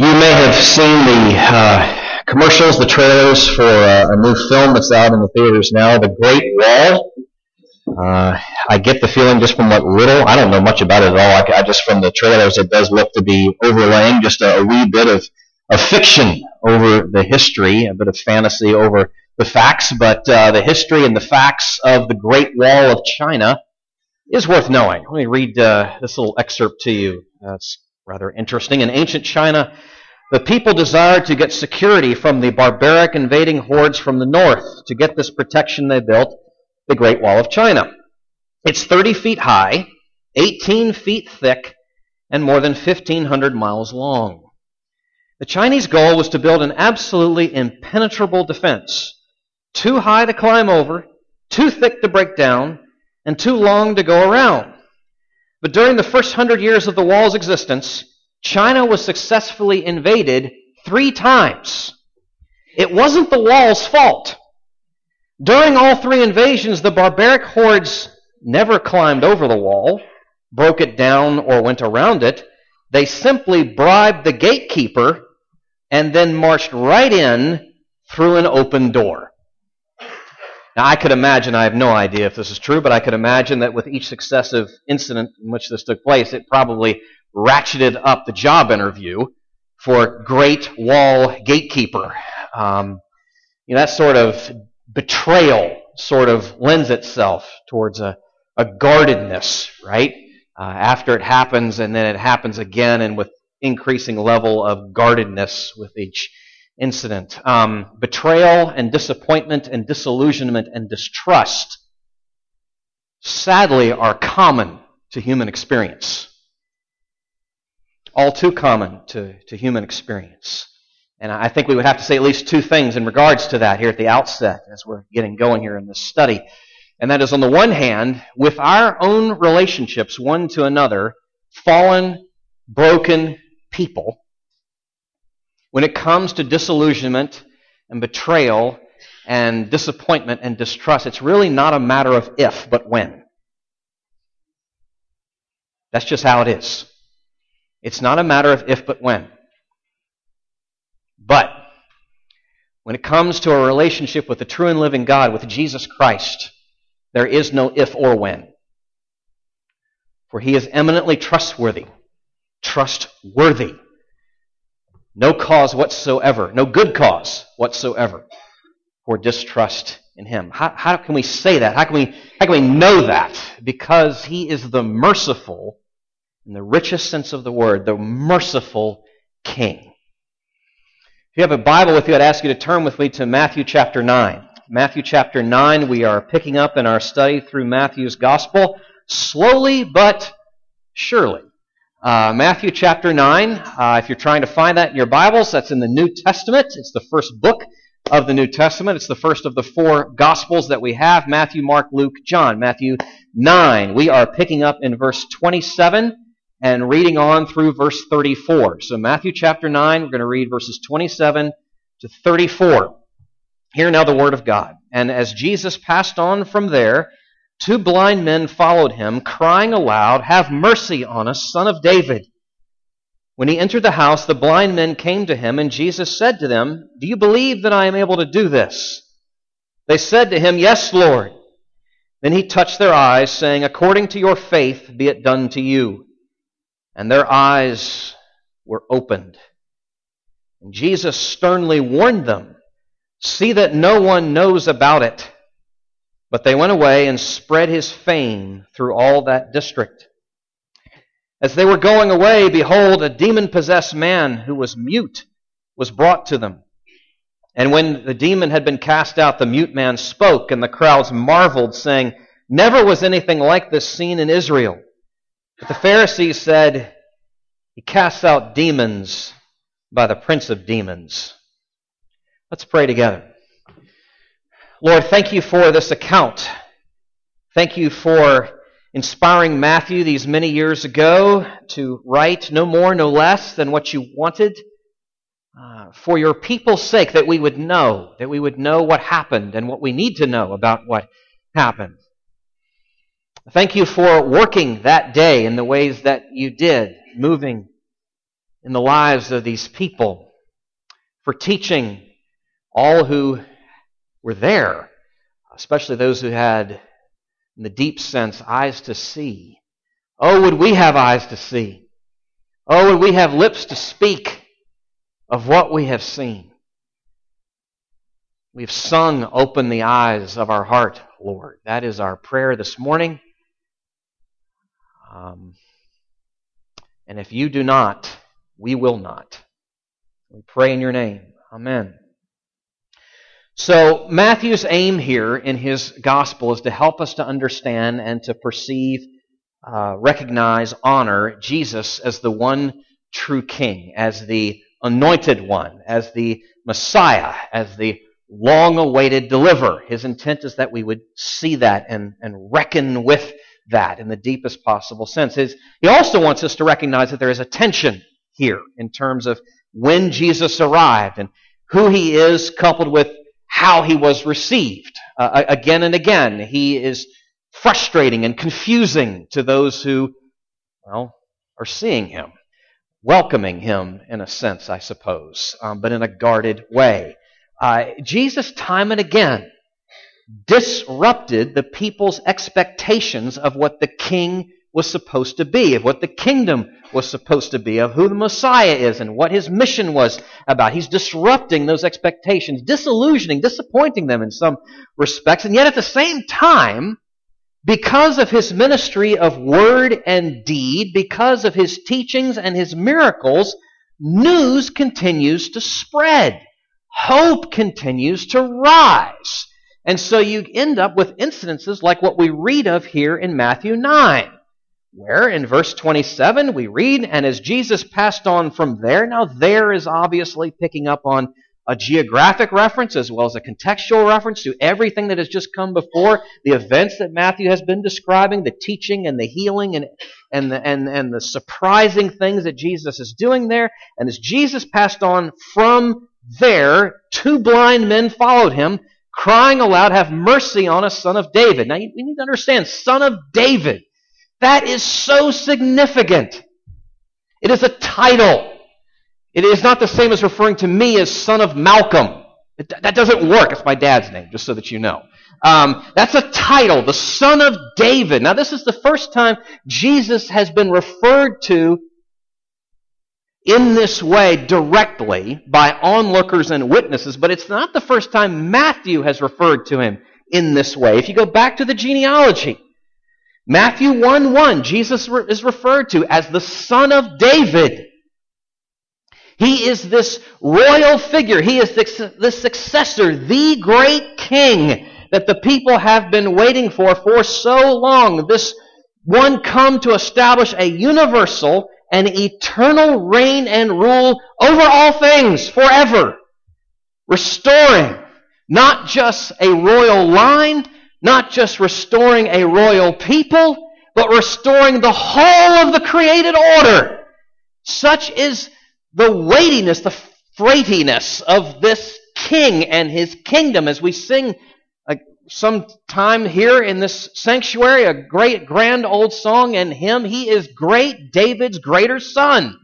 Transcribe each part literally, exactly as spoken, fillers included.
You may have seen the uh, commercials, the trailers for uh, a new film that's out in the theaters now, The Great Wall. Uh, I get the feeling just from what little, I don't know much about it at all, I, I just from the trailers, it does look to be overlaying just a, a wee bit of, of fiction over the history, a bit of fantasy over the facts, but uh, the history and the facts of the Great Wall of China is worth knowing. Let me read uh, this little excerpt to you. Uh, Rather interesting. In ancient China, the people desired to get security from the barbaric invading hordes from the north. To get this protection, they built the Great Wall of China. It's thirty feet high, eighteen feet thick, and more than fifteen hundred miles long. The Chinese goal was to build an absolutely impenetrable defense, too high to climb over, too thick to break down, and too long to go around. But during the first hundred years of the wall's existence, China was successfully invaded three times. It wasn't the wall's fault. During all three invasions, the barbaric hordes never climbed over the wall, broke it down, or went around it. They simply bribed the gatekeeper and then marched right in through an open door. Now, I could imagine, I have no idea if this is true, but I could imagine that with each successive incident in which this took place, it probably ratcheted up the job interview for Great Wall Gatekeeper. Um, you know, that sort of betrayal sort of lends itself towards a, a guardedness, right? Uh, after it happens, and then it happens again, and with increasing level of guardedness with each incident. Um, betrayal and disappointment and disillusionment and distrust sadly are common to human experience. All too common to, to human experience. And I think we would have to say at least two things in regards to that here at the outset as we're getting going here in this study. And that is, on the one hand, with our own relationships one to another, fallen, broken people, when it comes to disillusionment and betrayal and disappointment and distrust, it's really not a matter of if, but when. That's just how it is. It's not a matter of if, but when. But when it comes to a relationship with the true and living God, with Jesus Christ, there is no if or when. For he is eminently trustworthy. Trustworthy. No cause whatsoever, no good cause whatsoever for distrust in him. How, how can we say that? How can we, how can we know that? Because he is the merciful, in the richest sense of the word, the merciful King. If you have a Bible with you, I'd ask you to turn with me to Matthew chapter nine. Matthew chapter nine, we are picking up in our study through Matthew's gospel, slowly but surely. Uh, Matthew chapter nine, uh, if you're trying to find that in your Bibles, that's in the New Testament. It's the first book of the New Testament. It's the first of the four Gospels that we have, Matthew, Mark, Luke, John. Matthew nine, we are picking up in verse twenty-seven and reading on through verse thirty-four. So Matthew chapter nine, we're going to read verses twenty-seven to thirty-four. Hear now the word of God. And as Jesus passed on from there, two blind men followed him, crying aloud, "Have mercy on us, Son of David." When he entered the house, the blind men came to him, and Jesus said to them, "Do you believe that I am able to do this?" They said to him, "Yes, Lord." Then he touched their eyes, saying, "According to your faith be it done to you." And their eyes were opened. And Jesus sternly warned them, "See that no one knows about it." But they went away and spread his fame through all that district. As they were going away, behold, a demon-possessed man who was mute was brought to them. And when the demon had been cast out, the mute man spoke, and the crowds marveled, saying, "Never was anything like this seen in Israel." But the Pharisees said, "He casts out demons by the prince of demons." Let's pray together. Lord, thank you for this account. Thank you for inspiring Matthew these many years ago to write no more, no less than what you wanted uh, for your people's sake, that we would know, that we would know what happened and what we need to know about what happened. Thank you for working that day in the ways that you did, moving in the lives of these people, for teaching all who were there, especially those who had, in the deep sense, eyes to see. Oh, would we have eyes to see? Oh, would we have lips to speak of what we have seen? We've sung, "Open the eyes of our heart, Lord." That is our prayer this morning. Um, and if you do not, we will not. We pray in your name. Amen. So Matthew's aim here in his gospel is to help us to understand and to perceive, uh, recognize, honor Jesus as the one true King, as the anointed one, as the Messiah, as the long-awaited deliverer. His intent is that we would see that and, and reckon with that in the deepest possible sense. He also wants us to recognize that there is a tension here in terms of when Jesus arrived and who he is, coupled with how he was received. Uh, again and again, he is frustrating and confusing to those who, well, are seeing him, welcoming him in a sense, I suppose, um, but in a guarded way. Uh, Jesus, time and again, disrupted the people's expectations of what the king was supposed to be, of what the kingdom was supposed to be, of who the Messiah is and what his mission was about. He's disrupting those expectations, disillusioning, disappointing them in some respects. And yet at the same time, because of his ministry of word and deed, because of his teachings and his miracles, news continues to spread. Hope continues to rise. And so you end up with incidences like what we read of here in Matthew nine, where in verse twenty-seven we read, "And as Jesus passed on from there," now there is obviously picking up on a geographic reference as well as a contextual reference to everything that has just come before, the events that Matthew has been describing, the teaching and the healing and, and, the, and, and the surprising things that Jesus is doing there. "And as Jesus passed on from there, two blind men followed him, crying aloud, 'Have mercy on us, son of David.'" Now, we need to understand, son of David. That is so significant. It is a title. It is not the same as referring to me as son of Malcolm. It, that doesn't work. It's my dad's name, just so that you know. Um, that's a title, the son of David. Now, this is the first time Jesus has been referred to in this way directly by onlookers and witnesses, but it's not the first time Matthew has referred to him in this way. If you go back to the genealogy, Matthew one one, Jesus is referred to as the son of David. He is this royal figure. He is the, the successor, the great king that the people have been waiting for for so long. This one come to establish a universal an eternal reign and rule over all things forever, restoring not just a royal line, not just restoring a royal people, but restoring the whole of the created order. Such is the weightiness, the freightiness of this king and his kingdom, as we sing sometime here in this sanctuary, a great, grand old song and hymn. He is great, David's greater son.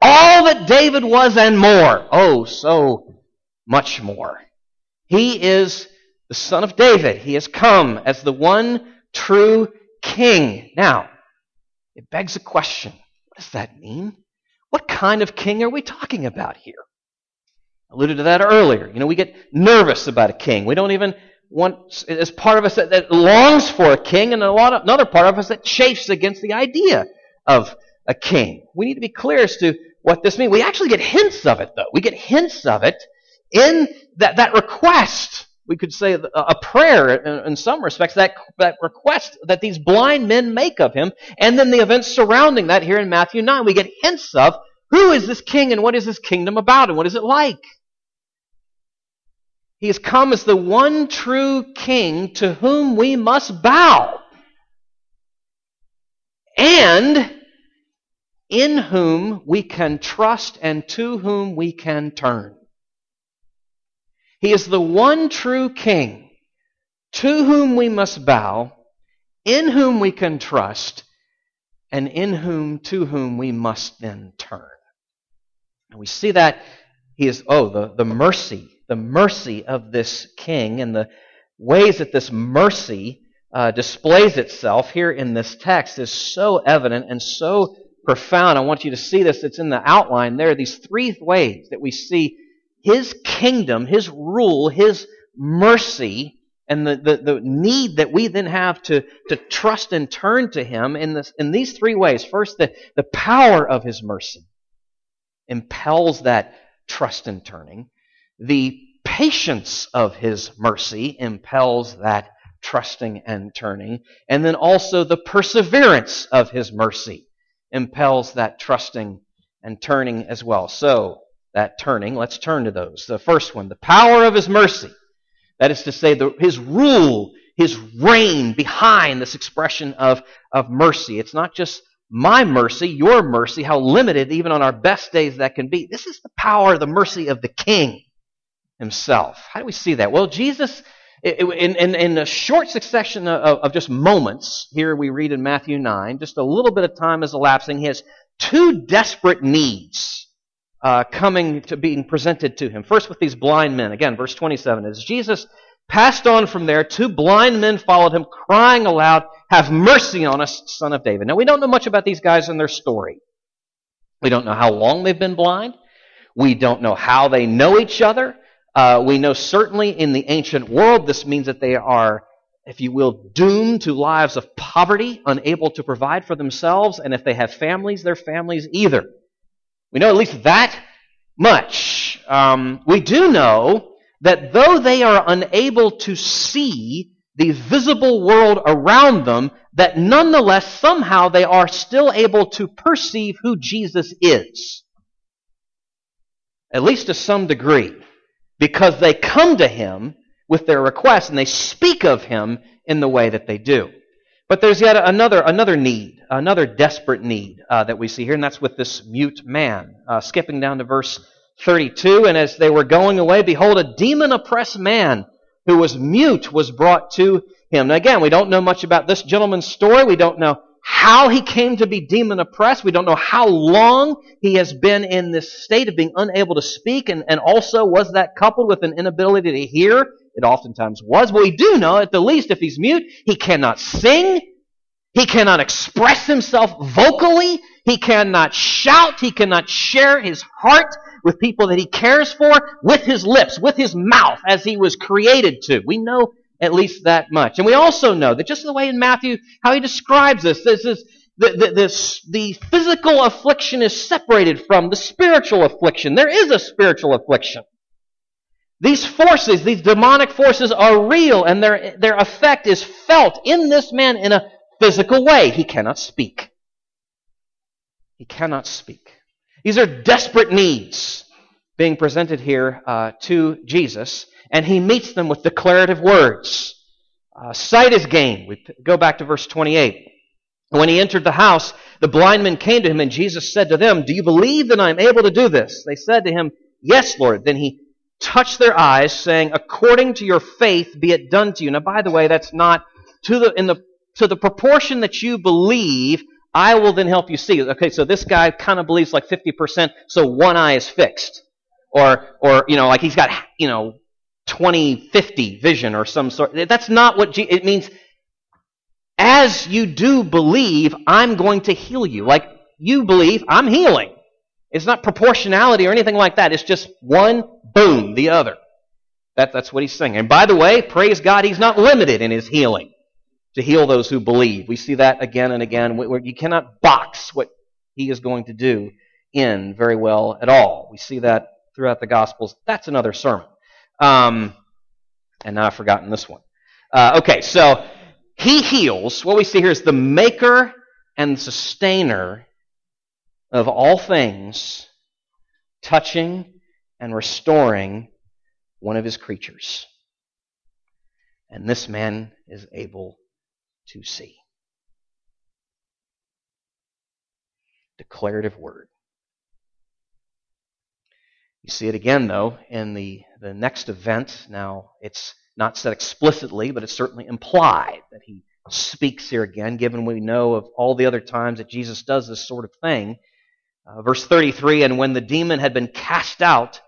All that David was and more. Oh, so much more. He is the son of David. He has come as the one true king. Now, it begs a question. What does that mean? What kind of king are we talking about here? I alluded to that earlier. You know, we get nervous about a king. We don't even... One is part of us that, that longs for a king, and a lot of, another part of us that chafes against the idea of a king. We need to be clear as to what this means. We actually get hints of it, though. We get hints of it in that, that request. We could say a, a prayer in, in some respects, that, that request that these blind men make of him, and then the events surrounding that here in Matthew nine. We get hints of who is this king and what is this kingdom about and what is it like. He has come as the one true king to whom we must bow and in whom we can trust and to whom we can turn. He is the one true king to whom we must bow, in whom we can trust, and in whom to whom we must then turn. And we see that he is, oh, the, the mercy, the mercy of this king and the ways that this mercy uh, displays itself here in this text is so evident and so profound. I want you to see this. It's in the outline there. These three ways that we see his kingdom, his rule, his mercy, and the, the, the need that we then have to, to trust and turn to him in, this, in these three ways. First, the, the power of his mercy impels that trust and turning. The patience of his mercy impels that trusting and turning. And then also the perseverance of his mercy impels that trusting and turning as well. So, that turning, let's turn to those. The first one, the power of his mercy. That is to say, the, his rule, his reign behind this expression of, of mercy. It's not just my mercy, your mercy, how limited even on our best days that can be. This is the power, the mercy of the king himself. How do we see that? Well, Jesus, in, in, in a short succession of, of just moments, here we read in Matthew nine, just a little bit of time is elapsing. He has two desperate needs Uh, coming to being presented to him. First with these blind men. Again, verse twenty-seven. As Jesus passed on from there, two blind men followed him, crying aloud, "Have mercy on us, Son of David." Now, we don't know much about these guys and their story. We don't know how long they've been blind. We don't know how they know each other. Uh, we know certainly in the ancient world, this means that they are, if you will, doomed to lives of poverty, unable to provide for themselves, and if they have families, their families either. We know at least that much. Um, we do know that though they are unable to see the visible world around them, that nonetheless somehow they are still able to perceive who Jesus is. At least to some degree. Because they come to him with their requests and they speak of him in the way that they do. But there's yet another another need, another desperate need uh, that we see here, and that's with this mute man. Uh, skipping down to verse thirty-two, "And as they were going away, behold, a demon-oppressed man who was mute was brought to him." Now again, we don't know much about this gentleman's story. We don't know how he came to be demon-oppressed. We don't know how long he has been in this state of being unable to speak, and, and also was that coupled with an inability to hear? It oftentimes was. But we do know, at the least, if he's mute, he cannot sing. He cannot express himself vocally. He cannot shout. He cannot share his heart with people that he cares for, with his lips, with his mouth, as he was created to. We know at least that much. And we also know that just the way in Matthew, how he describes this, this is the, the, this, the physical affliction is separated from the spiritual affliction. There is a spiritual affliction. These forces, these demonic forces are real, and their, their effect is felt in this man in a physical way. He cannot speak. He cannot speak. These are desperate needs being presented here uh, to Jesus, and he meets them with declarative words. Uh, sight is gained. We go back to verse twenty-eight. "When he entered the house, the blind men came to him, and Jesus said to them, 'Do you believe that I am able to do this?' They said to him, 'Yes, Lord.' Then he touched their eyes, saying, 'According to your faith be it done to you.'" Now, by the way, that's not to the in the to the proportion that you believe, I will then help you see. Okay, so this guy kind of believes like fifty percent, so one eye is fixed. Or, or you know, like he's got, you know, twenty fifty vision or some sort. That's not what G- it means. As you do believe, I'm going to heal you. Like you believe, I'm healing. It's not proportionality or anything like that. It's just one, boom, the other. That, that's what he's saying. And by the way, praise God, he's not limited in his healing to heal those who believe. We see that again and again. You cannot box what he is going to do in very well at all. We see that throughout the Gospels. That's another sermon. Um, and now I've forgotten this one. Uh, okay, so he heals. What we see here is the maker and sustainer of all things, touching and restoring one of his creatures. And this man is able to see. Declarative word. You see it again, though, in the, the next event. Now, it's not said explicitly, but it's certainly implied that he speaks here again, given we know of all the other times that Jesus does this sort of thing. Uh, verse thirty-three, and when the demon had been cast out,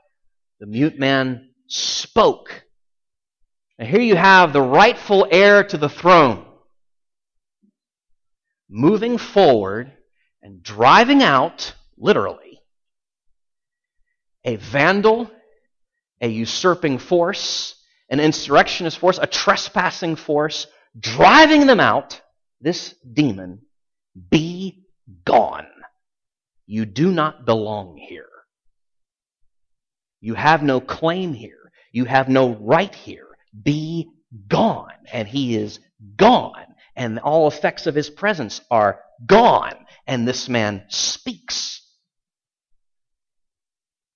the mute man spoke. Now here you have the rightful heir to the throne moving forward and driving out, literally, a vandal, a usurping force, an insurrectionist force, a trespassing force, driving them out. This demon, be gone. You do not belong here. You have no claim here. You have no right here. Be gone. And he is gone. And all effects of his presence are gone. And this man speaks.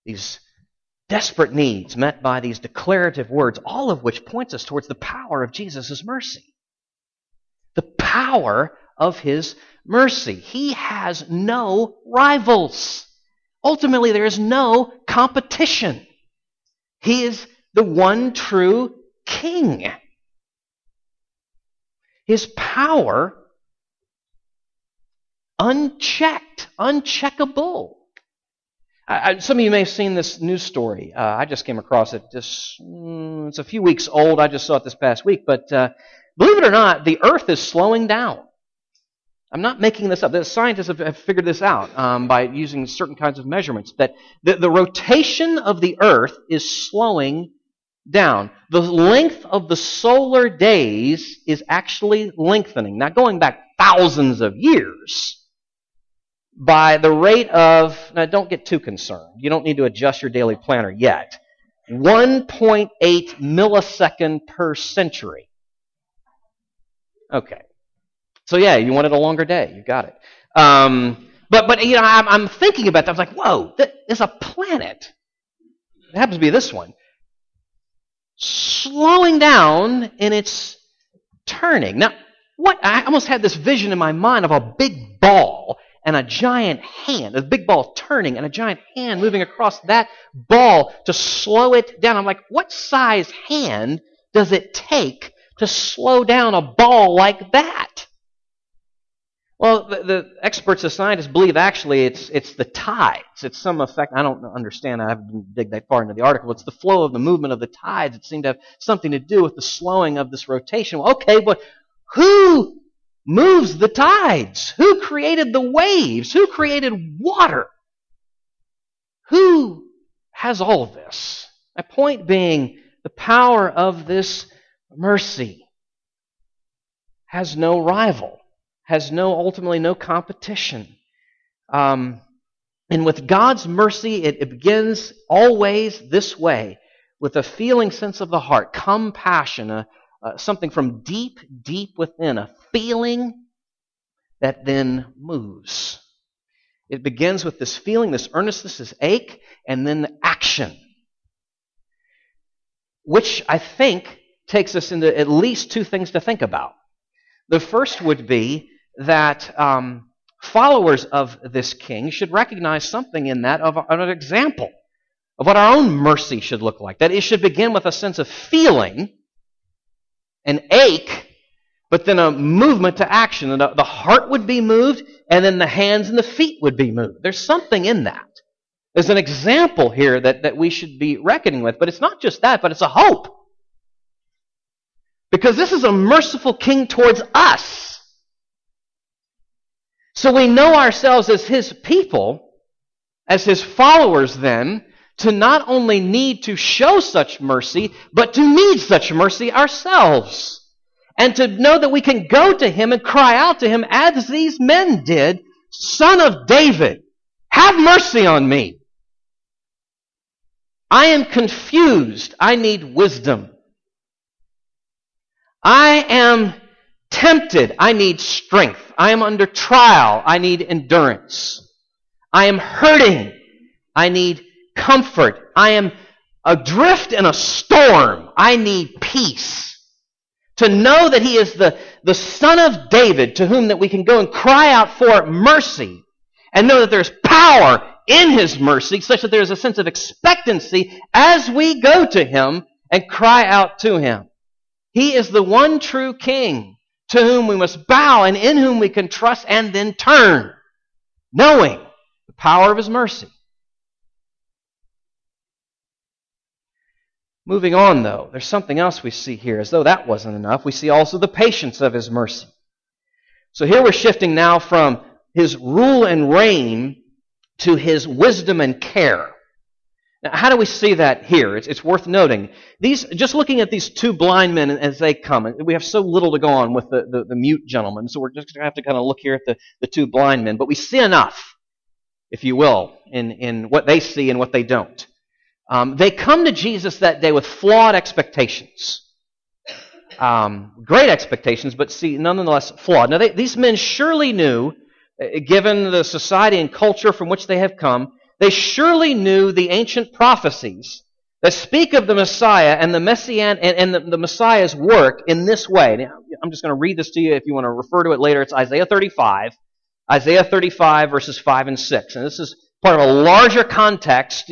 These desperate needs met by these declarative words, all of which points us towards the power of Jesus' mercy. The power of his mercy. He has no rivals. Ultimately, there is no competition. He is the one true king. His power, unchecked, uncheckable. I, I, some of you may have seen this news story. Uh, I just came across it. Just, mm, it's a few weeks old. I just saw it this past week. But uh, believe it or not, the Earth is slowing down. I'm not making this up. The scientists have, have figured this out um, by using certain kinds of measurements, that the, the rotation of the Earth is slowing down. The length of the solar days is actually lengthening. Now, going back thousands of years, by the rate of, now don't get too concerned. You don't need to adjust your daily planner yet. one point eight millisecond per century. Okay. So yeah, you wanted a longer day. You got it. Um, but but you know, I'm, I'm thinking about that. I was like, whoa, there's a planet. It happens to be this one, slowing down in its turning. Now, what? I almost had this vision in my mind of a big ball and a giant hand, a big ball turning and a giant hand moving across that ball to slow it down. I'm like, what size hand does it take to slow down a ball like that? Well, the, the experts, the scientists believe actually it's it's the tides. It's some effect. I don't understand. I haven't digged that far into the article. It's the flow of the movement of the tides. It seemed to have something to do with the slowing of this rotation. Well, okay, but who moves the tides? Who created the waves? Who created water? Who has all of this? My point being, the power of this mercy has no rival. Has no ultimately no competition. Um, and with God's mercy, it, it begins always this way, with a feeling sense of the heart, compassion, a, uh, something from deep, deep within, a feeling that then moves. It begins with this feeling, this earnestness, this ache, and then the action, which I think takes us into at least two things to think about. The first would be that um, followers of this king should recognize something in that of an example of what our own mercy should look like. That it should begin with a sense of feeling, an ache, but then a movement to action. And the heart would be moved, and then the hands and the feet would be moved. There's something in that. There's an example here that, that we should be reckoning with. But it's not just that, but it's a hope. Because this is a merciful king towards us. So we know ourselves as his people, as his followers then, to not only need to show such mercy, but to need such mercy ourselves. And to know that we can go to him and cry out to him as these men did, Son of David, have mercy on me. I am confused. I need wisdom. I am tempted. I need strength. I am under trial. I need endurance. I am hurting. I need comfort. I am adrift in a storm. I need peace. To know that he is the, the Son of David, to whom that we can go and cry out for mercy, and know that there's power in his mercy, such that there's a sense of expectancy as we go to him and cry out to him. He is the one true king to whom we must bow and in whom we can trust and then turn, knowing the power of his mercy. Moving on, though, there's something else we see here. As though that wasn't enough, we see also the patience of his mercy. So here we're shifting now from his rule and reign to his wisdom and care. Now, how do we see that here? It's, it's worth noting. These, just looking at these two blind men as they come, and we have so little to go on with the, the, the mute gentleman, so we're just going to have to kind of look here at the, the two blind men. But we see enough, if you will, in, in what they see and what they don't. Um, they come to Jesus that day with flawed expectations. Um, great expectations, but see, nonetheless flawed. Now, they, these men surely knew, given the society and culture from which they have come, they surely knew the ancient prophecies that speak of the Messiah and the Messian and, and the, the Messiah's work in this way. Now, I'm just going to read this to you if you want to refer to it later. It's Isaiah thirty-five. Isaiah thirty-five, verses five and six. And this is part of a larger context.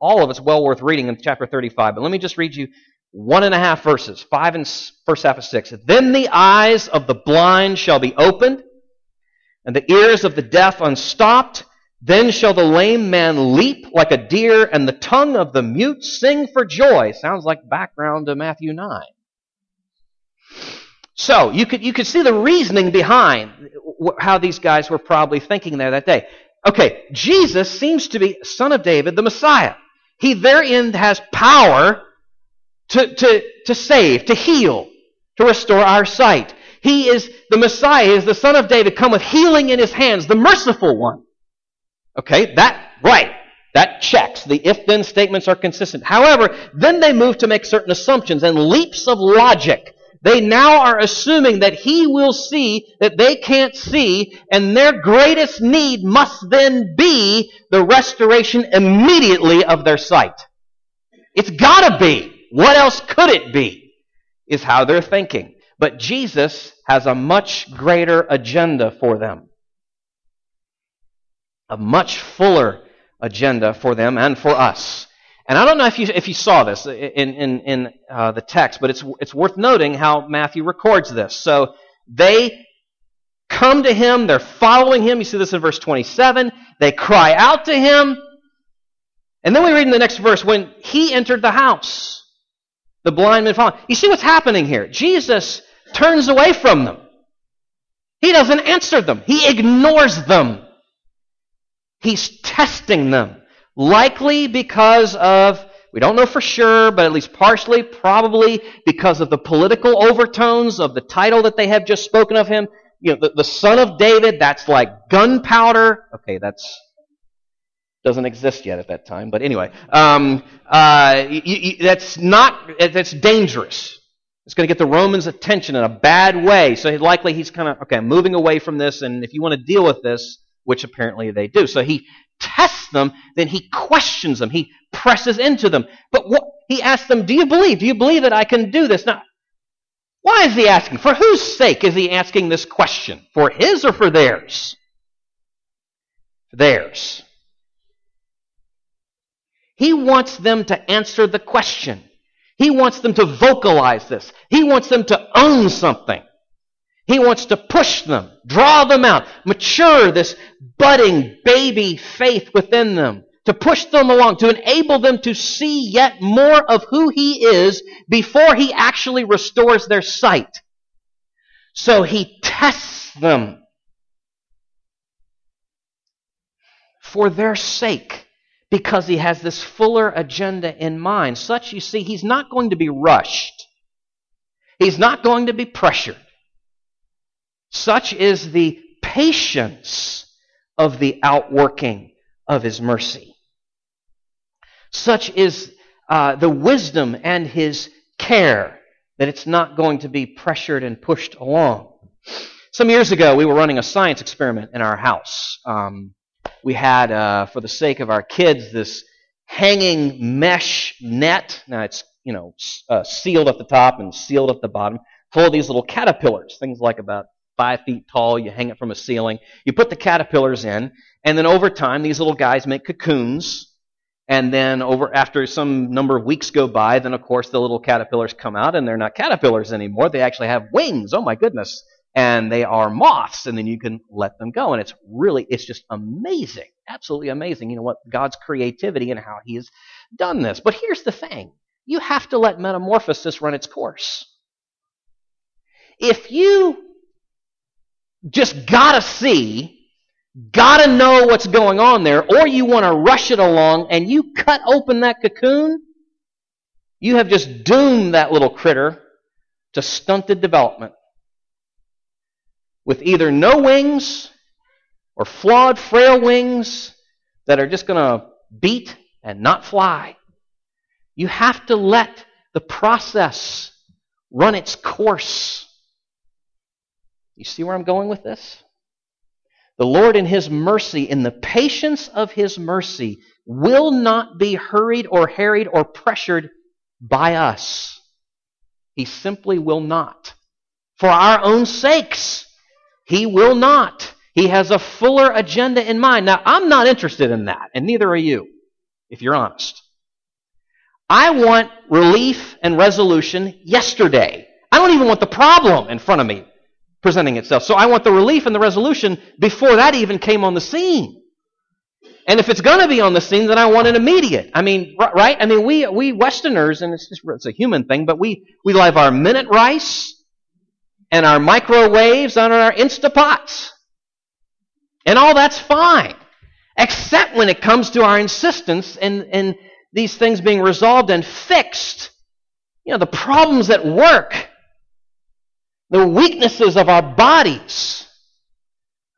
All of it's well worth reading in chapter thirty-five. But let me just read you one and a half verses, five and first half of six. Then the eyes of the blind shall be opened, and the ears of the deaf unstopped. Then shall the lame man leap like a deer, and the tongue of the mute sing for joy. Sounds like background to Matthew nine. So you could you could see the reasoning behind how these guys were probably thinking there that day. Okay, Jesus seems to be Son of David, the Messiah. He therein has power to, to, to save, to heal, to restore our sight. He is the Messiah. He is the Son of David, come with healing in his hands, the merciful one. Okay, that, right, that checks. The if-then statements are consistent. However, then they move to make certain assumptions and leaps of logic. They now are assuming that he will see that they can't see, and their greatest need must then be the restoration immediately of their sight. It's got to be. What else could it be? Is how they're thinking. But Jesus has a much greater agenda for them. A much fuller agenda for them and for us. And I don't know if you if you saw this in in, in uh, the text, but it's it's worth noting how Matthew records this. So they come to him, they're following him. You see this in verse twenty-seven. They cry out to him. And then we read in the next verse, when he entered the house, the blind men followed. You see what's happening here? Jesus turns away from them. He doesn't answer them. He ignores them. He's testing them, likely because of, we don't know for sure, but at least partially, probably because of the political overtones of the title that they have just spoken of him. You know, the, the Son of David, that's like gunpowder. Okay, that's doesn't exist yet at that time, but anyway. Um, uh, you, you, that's not, that's dangerous. It's going to get the Romans' attention in a bad way. So likely he's kind of, okay, moving away from this, and if you want to deal with this, which apparently they do. So he tests them, then he questions them. He presses into them. But what, he asks them, do you believe? Do you believe that I can do this? Now, why is he asking? For whose sake is he asking this question? For his or for theirs? For theirs. He wants them to answer the question. He wants them to vocalize this. He wants them to own something. He wants to push them, draw them out, mature this budding baby faith within them, to push them along, to enable them to see yet more of who he is before he actually restores their sight. So he tests them for their sake because he has this fuller agenda in mind. Such, you see, he's not going to be rushed. He's not going to be pressured. Such is the patience of the outworking of his mercy. Such is uh, the wisdom and his care that it's not going to be pressured and pushed along. Some years ago, we were running a science experiment in our house. Um, we had, uh, for the sake of our kids, this hanging mesh net. Now, it's you know uh, sealed at the top and sealed at the bottom, full of these little caterpillars, things like about five feet tall, you hang it from a ceiling. You put the caterpillars in, and then over time, these little guys make cocoons. And then over after some number of weeks go by, then, of course, the little caterpillars come out, and they're not caterpillars anymore. They actually have wings. Oh, my goodness. and they are moths, and then you can let them go. And it's really, it's just amazing, absolutely amazing, you know, what God's creativity and how he has done this. But here's the thing. You have to let metamorphosis run its course. If you just gotta see, gotta know what's going on there, or you want to rush it along and you cut open that cocoon, you have just doomed that little critter to stunted development with either no wings or flawed, frail wings that are just going to beat and not fly. You have to let the process run its course. You see where I'm going with this? The Lord in his mercy, in the patience of his mercy, will not be hurried or harried or pressured by us. He simply will not. For our own sakes, he will not. He has a fuller agenda in mind. Now, I'm not interested in that, and neither are you, if you're honest. I want relief and resolution yesterday. I don't even want the problem in front of me presenting itself. So I want the relief and the resolution before that even came on the scene. And if it's going to be on the scene, then I want it immediate. I mean, right? I mean, we we Westerners, and it's just it's a human thing, but we we love our minute rice and our microwaves and our Instapots. And all that's fine, except when it comes to our insistence in, in these things being resolved and fixed. You know, the problems at work, the weaknesses of our bodies,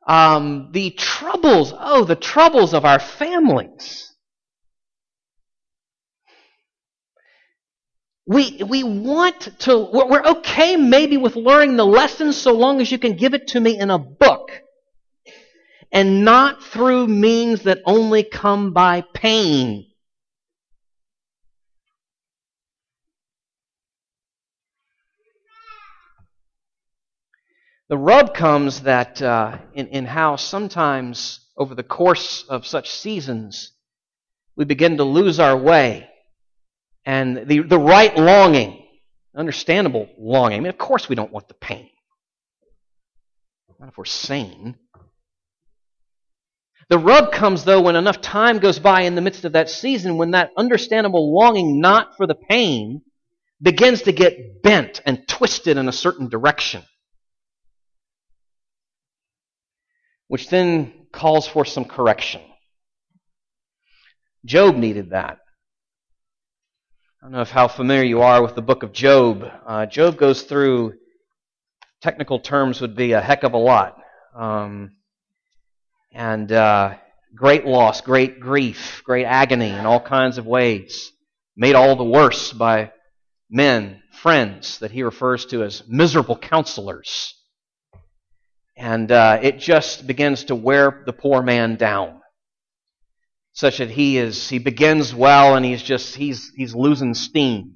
um, the troubles, oh, the troubles of our families. We we want to, we're okay maybe with learning the lessons so long as you can give it to me in a book and not through means that only come by pain. The rub comes that uh, in, in how sometimes over the course of such seasons we begin to lose our way and the, the right longing, understandable longing. I mean, of course we don't want the pain. Not if we're sane. The rub comes, though, when enough time goes by in the midst of that season when that understandable longing not for the pain begins to get bent and twisted in a certain direction, which then calls for some correction. Job needed that. I don't know if how familiar you are with the book of Job. Uh, Job goes through, technical terms would be a heck of a lot. Um, and uh, great loss, great grief, great agony in all kinds of ways, made all the worse by men, friends, that he refers to as miserable counselors. And uh, it just begins to wear the poor man down, such that he is—he begins well, and he's just—he's—he's he's losing steam.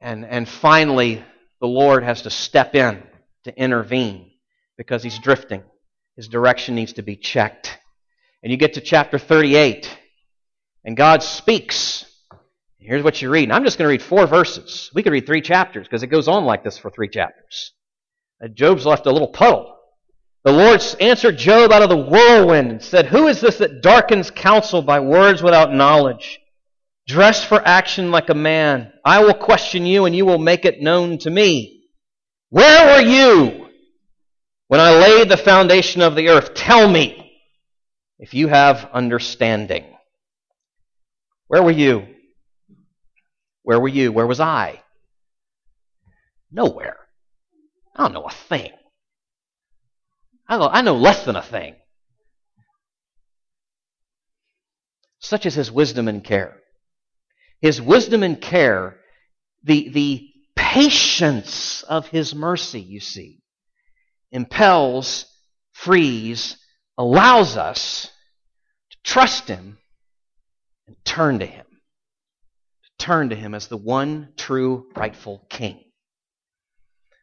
And and finally, the Lord has to step in to intervene because he's drifting. His direction needs to be checked. And you get to chapter thirty-eight, and God speaks. Here's what you read. And I'm just going to read four verses. We could read three chapters because it goes on like this for three chapters. Job's left a little puddle. The Lord answered Job out of the whirlwind and said, "Who is this that darkens counsel by words without knowledge? Dress for action like a man. I will question you, and you will make it known to me. Where were you when I laid the foundation of the earth? Tell me if you have understanding." Where were you? Where were you? Where was I? Nowhere. I don't know a thing. I know, I know less than a thing. Such is his wisdom and care. His wisdom and care, the, the patience of his mercy, you see, impels, frees, allows us to trust him and turn to him. To turn to him as the one true rightful king.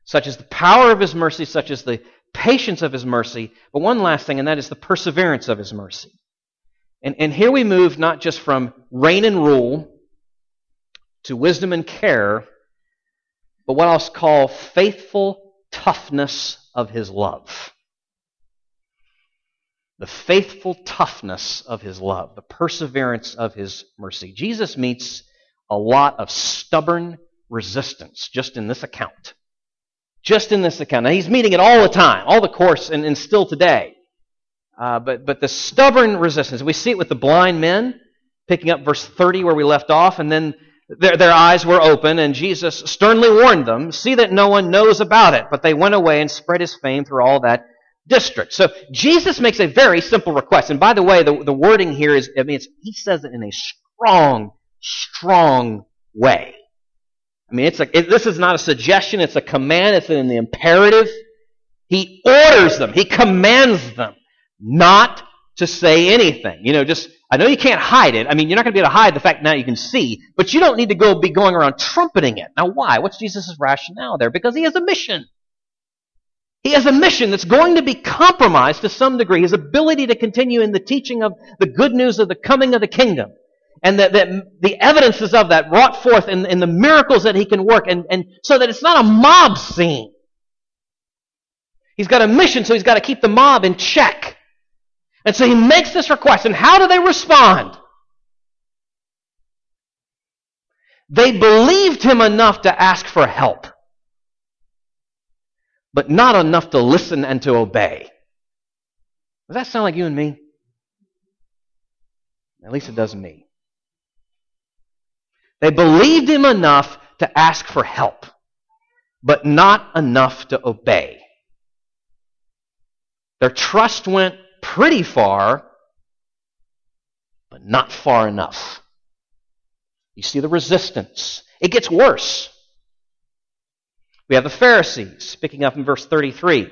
Such is the power of his mercy, such is the patience of his mercy. But one last thing, and that is the perseverance of his mercy. And, and here we move not just from reign and rule to wisdom and care, but what I'll call faithful toughness of his love. The faithful toughness of his love, the perseverance of his mercy. Jesus meets a lot of stubborn resistance just in this account. Just in this account. Now, he's meeting it all the time, all the course, and, and still today. Uh, but, but the stubborn resistance, we see it with the blind men, picking up verse thirty where we left off, and then their, their eyes were open, and Jesus sternly warned them, see that no one knows about it. But they went away and spread his fame through all that district. So Jesus makes a very simple request. And by the way, the, the wording here is, I mean, it's, he says it in a strong, strong way. I mean, it's a, it, this is not a suggestion, it's a command, it's in the imperative. He orders them, he commands them not to say anything. You know, just, I know you can't hide it. I mean, you're not going to be able to hide the fact now you can see, but you don't need to go be going around trumpeting it. Now, why? What's Jesus' rationale there? Because he has a mission. He has a mission that's going to be compromised to some degree. His ability to continue in the teaching of the good news of the coming of the kingdom. And that the, the evidences of that brought forth in, in the miracles that he can work. And, and so that it's not a mob scene. He's got a mission, so he's got to keep the mob in check. And so he makes this request. And how do they respond? They believed him enough to ask for help, but not enough to listen and to obey. Does that sound like you and me? At least it does to me. They believed him enough to ask for help, but not enough to obey. Their trust went pretty far, but not far enough. You see the resistance. It gets worse. We have the Pharisees, picking up in verse thirty-three.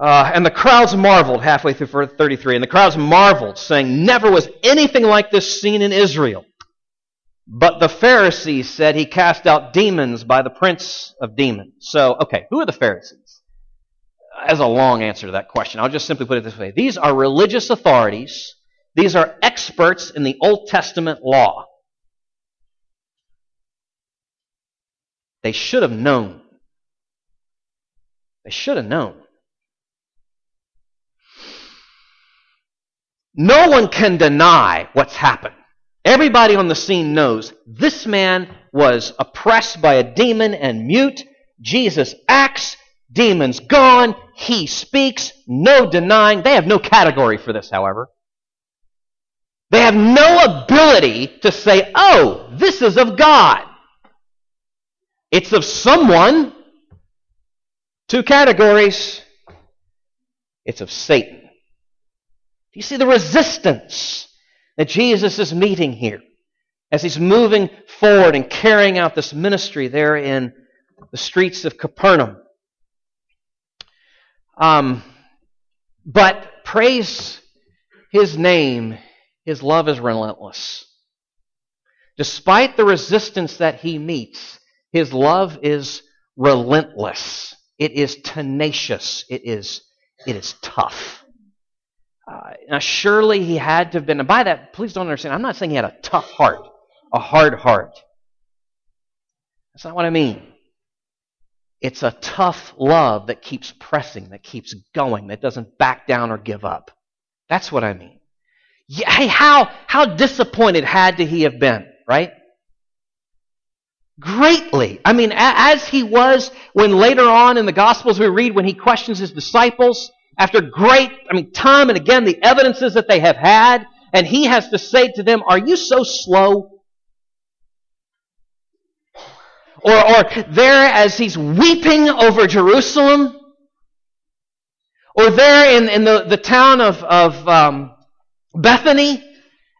Uh, and the crowds marveled, halfway through verse thirty-three, and the crowds marveled, saying, never was anything like this seen in Israel. But the Pharisees said he cast out demons by the prince of demons. So, okay, who are the Pharisees? As a long answer to that question, I'll just simply put it this way. These are religious authorities. These are experts in the Old Testament law. They should have known. They should have known. No one can deny what's happened. Everybody on the scene knows this man was oppressed by a demon and mute. Jesus acts, demons gone, he speaks, no denying. They have no category for this, however. They have no ability to say, oh, this is of God. It's of someone. Two categories. It's of Satan. You see the resistance that Jesus is meeting here as he's moving forward and carrying out this ministry there in the streets of Capernaum. Um, but praise his name, his love is relentless. Despite the resistance that he meets, his love is relentless. It is tenacious. It is, it is tough. Uh, now, surely he had to have been, and by that, please don't understand, I'm not saying he had a tough heart, a hard heart. That's not what I mean. It's a tough love that keeps pressing, that keeps going, that doesn't back down or give up. That's what I mean. Yeah, hey, how, how disappointed had to he have been, right? Greatly. I mean, as he was when later on in the Gospels we read when he questions his disciples after great, I mean, time and again, the evidences that they have had, and he has to say to them, are you so slow? Or, or there as he's weeping over Jerusalem, or there in, in the, the town of, of um, Bethany,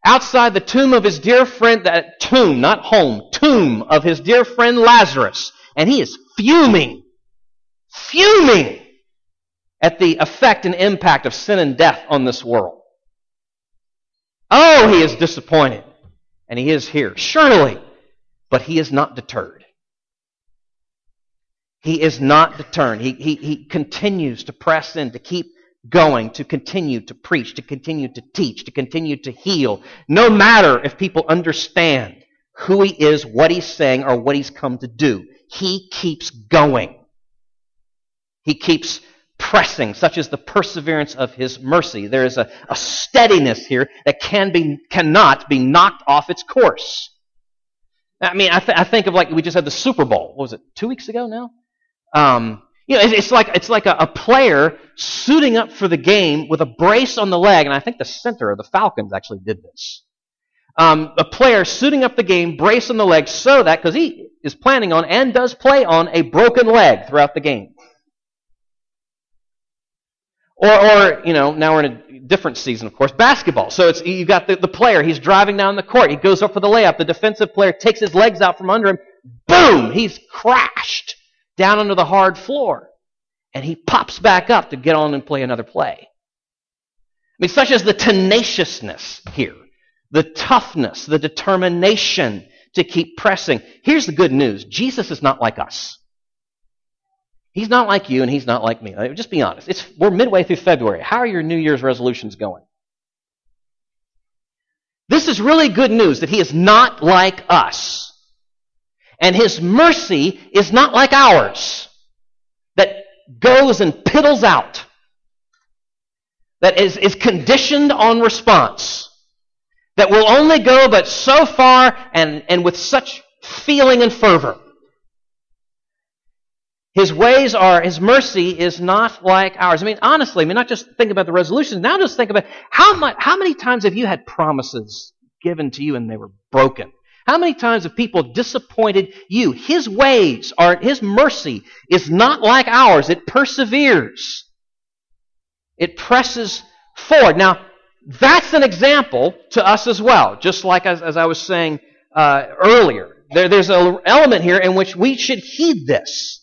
outside the tomb of his dear friend, that tomb, not home, tomb of his dear friend Lazarus. And he is fuming, fuming at the effect and impact of sin and death on this world. Oh, he is disappointed. And he is here, surely. But he is not deterred. He is not deterred. He, he, he continues to press in, to keep going, to continue to preach, to continue to teach, to continue to heal, no matter if people understand who he is, what he's saying, or what he's come to do. He keeps going. He keeps pressing, such is the perseverance of his mercy. There is a, a steadiness here that can be cannot be knocked off its course. I mean, I, th- I think of like we just had the Super Bowl. What was it, two weeks ago now? Um, you know, it, it's like it's like a, a player suiting up for the game with a brace on the leg, and I think the center of the Falcons actually did this. Um, a player suiting up the game, brace on the leg, so that, because he is planning on and does play on a broken leg throughout the game. Or, or you know, now we're in a different season, of course, basketball. So it's you've got the, the player. He's driving down the court. He goes up for the layup. The defensive player takes his legs out from under him. Boom! He's crashed down under the hard floor. And he pops back up to get on and play another play. I mean, such as the tenaciousness here, the toughness, the determination to keep pressing. Here's the good news. Jesus is not like us. He's not like you, and he's not like me. Just be honest. It's, we're midway through February. How are your New Year's resolutions going? This is really good news, that he is not like us. And his mercy is not like ours, that goes and piddles out, that is, is conditioned on response, that will only go but so far and, and with such feeling and fervor. His ways are, his mercy is not like ours. I mean, honestly, I mean, not just think about the resolutions. Now just think about how much, how many times have you had promises given to you and they were broken? How many times have people disappointed you? His ways are, his mercy is not like ours. It perseveres. It presses forward. Now, that's an example to us as well. Just like as, as I was saying uh, earlier, there, there's an element here in which we should heed this.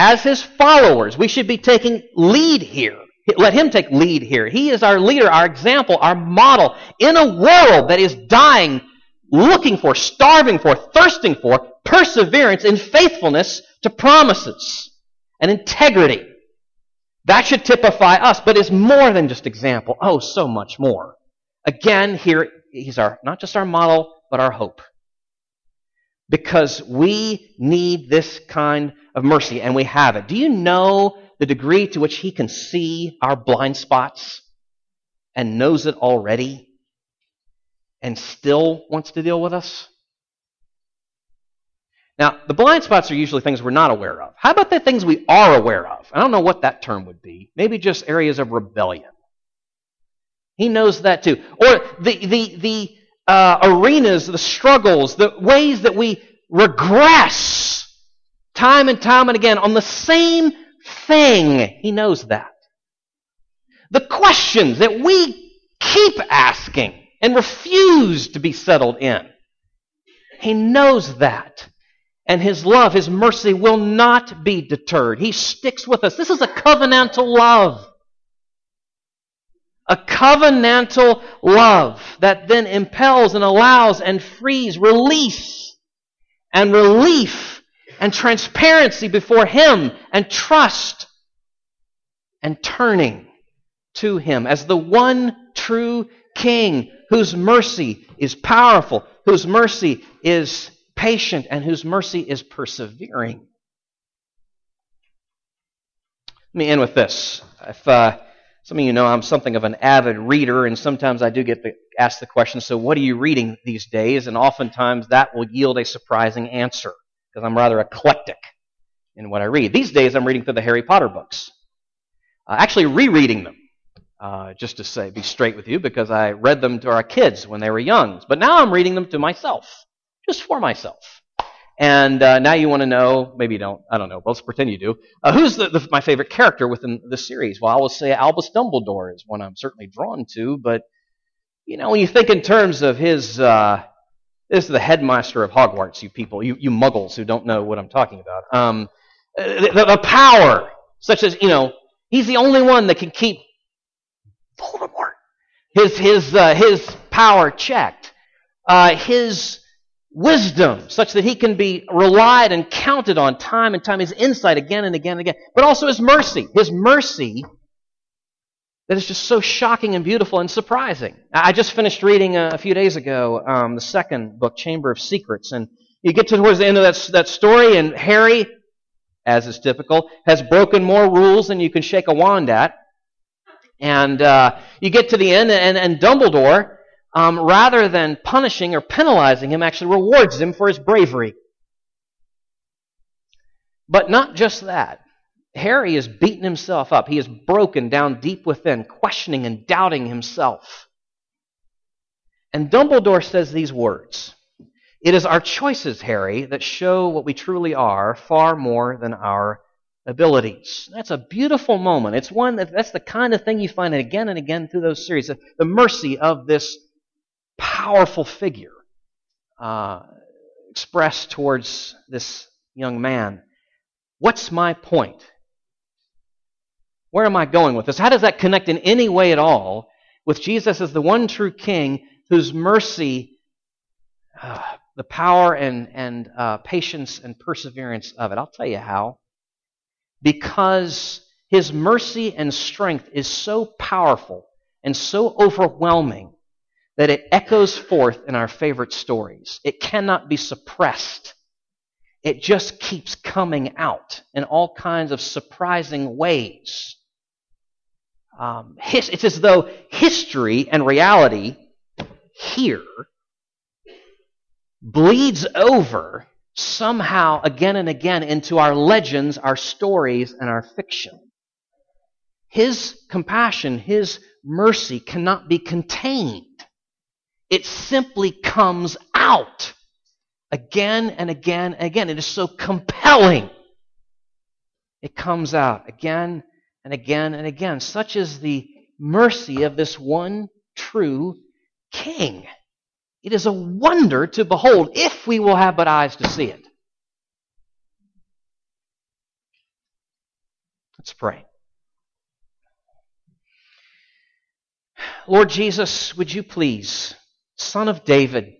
As his followers, we should be taking lead here. Let him take lead here. He is our leader, our example, our model in a world that is dying, looking for, starving for, thirsting for perseverance in faithfulness to promises and integrity. That should typify us, but it's more than just example. Oh, so much more. Again, here he's our not just our model, but our hope. Because we need this kind of mercy, and we have it. Do you know the degree to which he can see our blind spots and knows it already and still wants to deal with us? Now, the blind spots are usually things we're not aware of. How about the things we are aware of? I don't know what that term would be. Maybe just areas of rebellion. He knows that too. Or the the the Uh, arenas, the struggles, the ways that we regress time and time and again on the same thing. He knows that. The questions that we keep asking and refuse to be settled in. He knows that. And his love, his mercy will not be deterred. He sticks with us. This is a covenantal love. A covenantal love that then impels and allows and frees release and relief and transparency before him and trust and turning to him as the one true King whose mercy is powerful, whose mercy is patient, and whose mercy is persevering. Let me end with this. If... Uh, Some of you know I'm something of an avid reader, and sometimes I do get the, asked the question, so what are you reading these days? And oftentimes that will yield a surprising answer, because I'm rather eclectic in what I read. These days I'm reading through the Harry Potter books, uh, actually rereading them, uh, just to say, be straight with you, because I read them to our kids when they were young. But now I'm reading them to myself, just for myself. And uh, now you want to know, maybe you don't, I don't know, but let's pretend you do, uh, who's the, the, my favorite character within the series? Well, I will say Albus Dumbledore is one I'm certainly drawn to, but, you know, when you think in terms of his, uh, this is the headmaster of Hogwarts, you people, you, you muggles who don't know what I'm talking about, um, the, the power, such as, you know, he's the only one that can keep Voldemort, his, his, uh, his power checked, uh, his... wisdom, such that he can be relied and counted on time and time, his insight again and again and again, but also his mercy. His mercy that is just so shocking and beautiful and surprising. I just finished reading a few days ago um, the second book, Chamber of Secrets, and you get to towards the end of that, that story, and Harry, as is typical, has broken more rules than you can shake a wand at. And uh, you get to the end, and, and Dumbledore, um, rather than punishing or penalizing him, actually rewards him for his bravery. But not just that. Harry is beaten himself up. He is broken down deep within, questioning and doubting himself. And Dumbledore says these words, "It is our choices, Harry, that show what we truly are far more than our abilities." That's a beautiful moment. It's one that, that's the kind of thing you find again and again through those series. The mercy of this powerful figure uh, expressed towards this young man. What's my point? Where am I going with this? How does that connect in any way at all with Jesus as the one true King whose mercy, uh, the power and, and uh, patience and perseverance of it? I'll tell you how. Because his mercy and strength is so powerful and so overwhelming that it echoes forth in our favorite stories. It cannot be suppressed. It just keeps coming out in all kinds of surprising ways. Um, his, it's as though history and reality here bleeds over somehow again and again into our legends, our stories, and our fiction. His compassion, his mercy cannot be contained. It simply comes out. Again and again and again. It is so compelling. It comes out again and again and again. Such is the mercy of this one true King. It is a wonder to behold if we will have but eyes to see it. Let's pray. Lord Jesus, would you please, Son of David,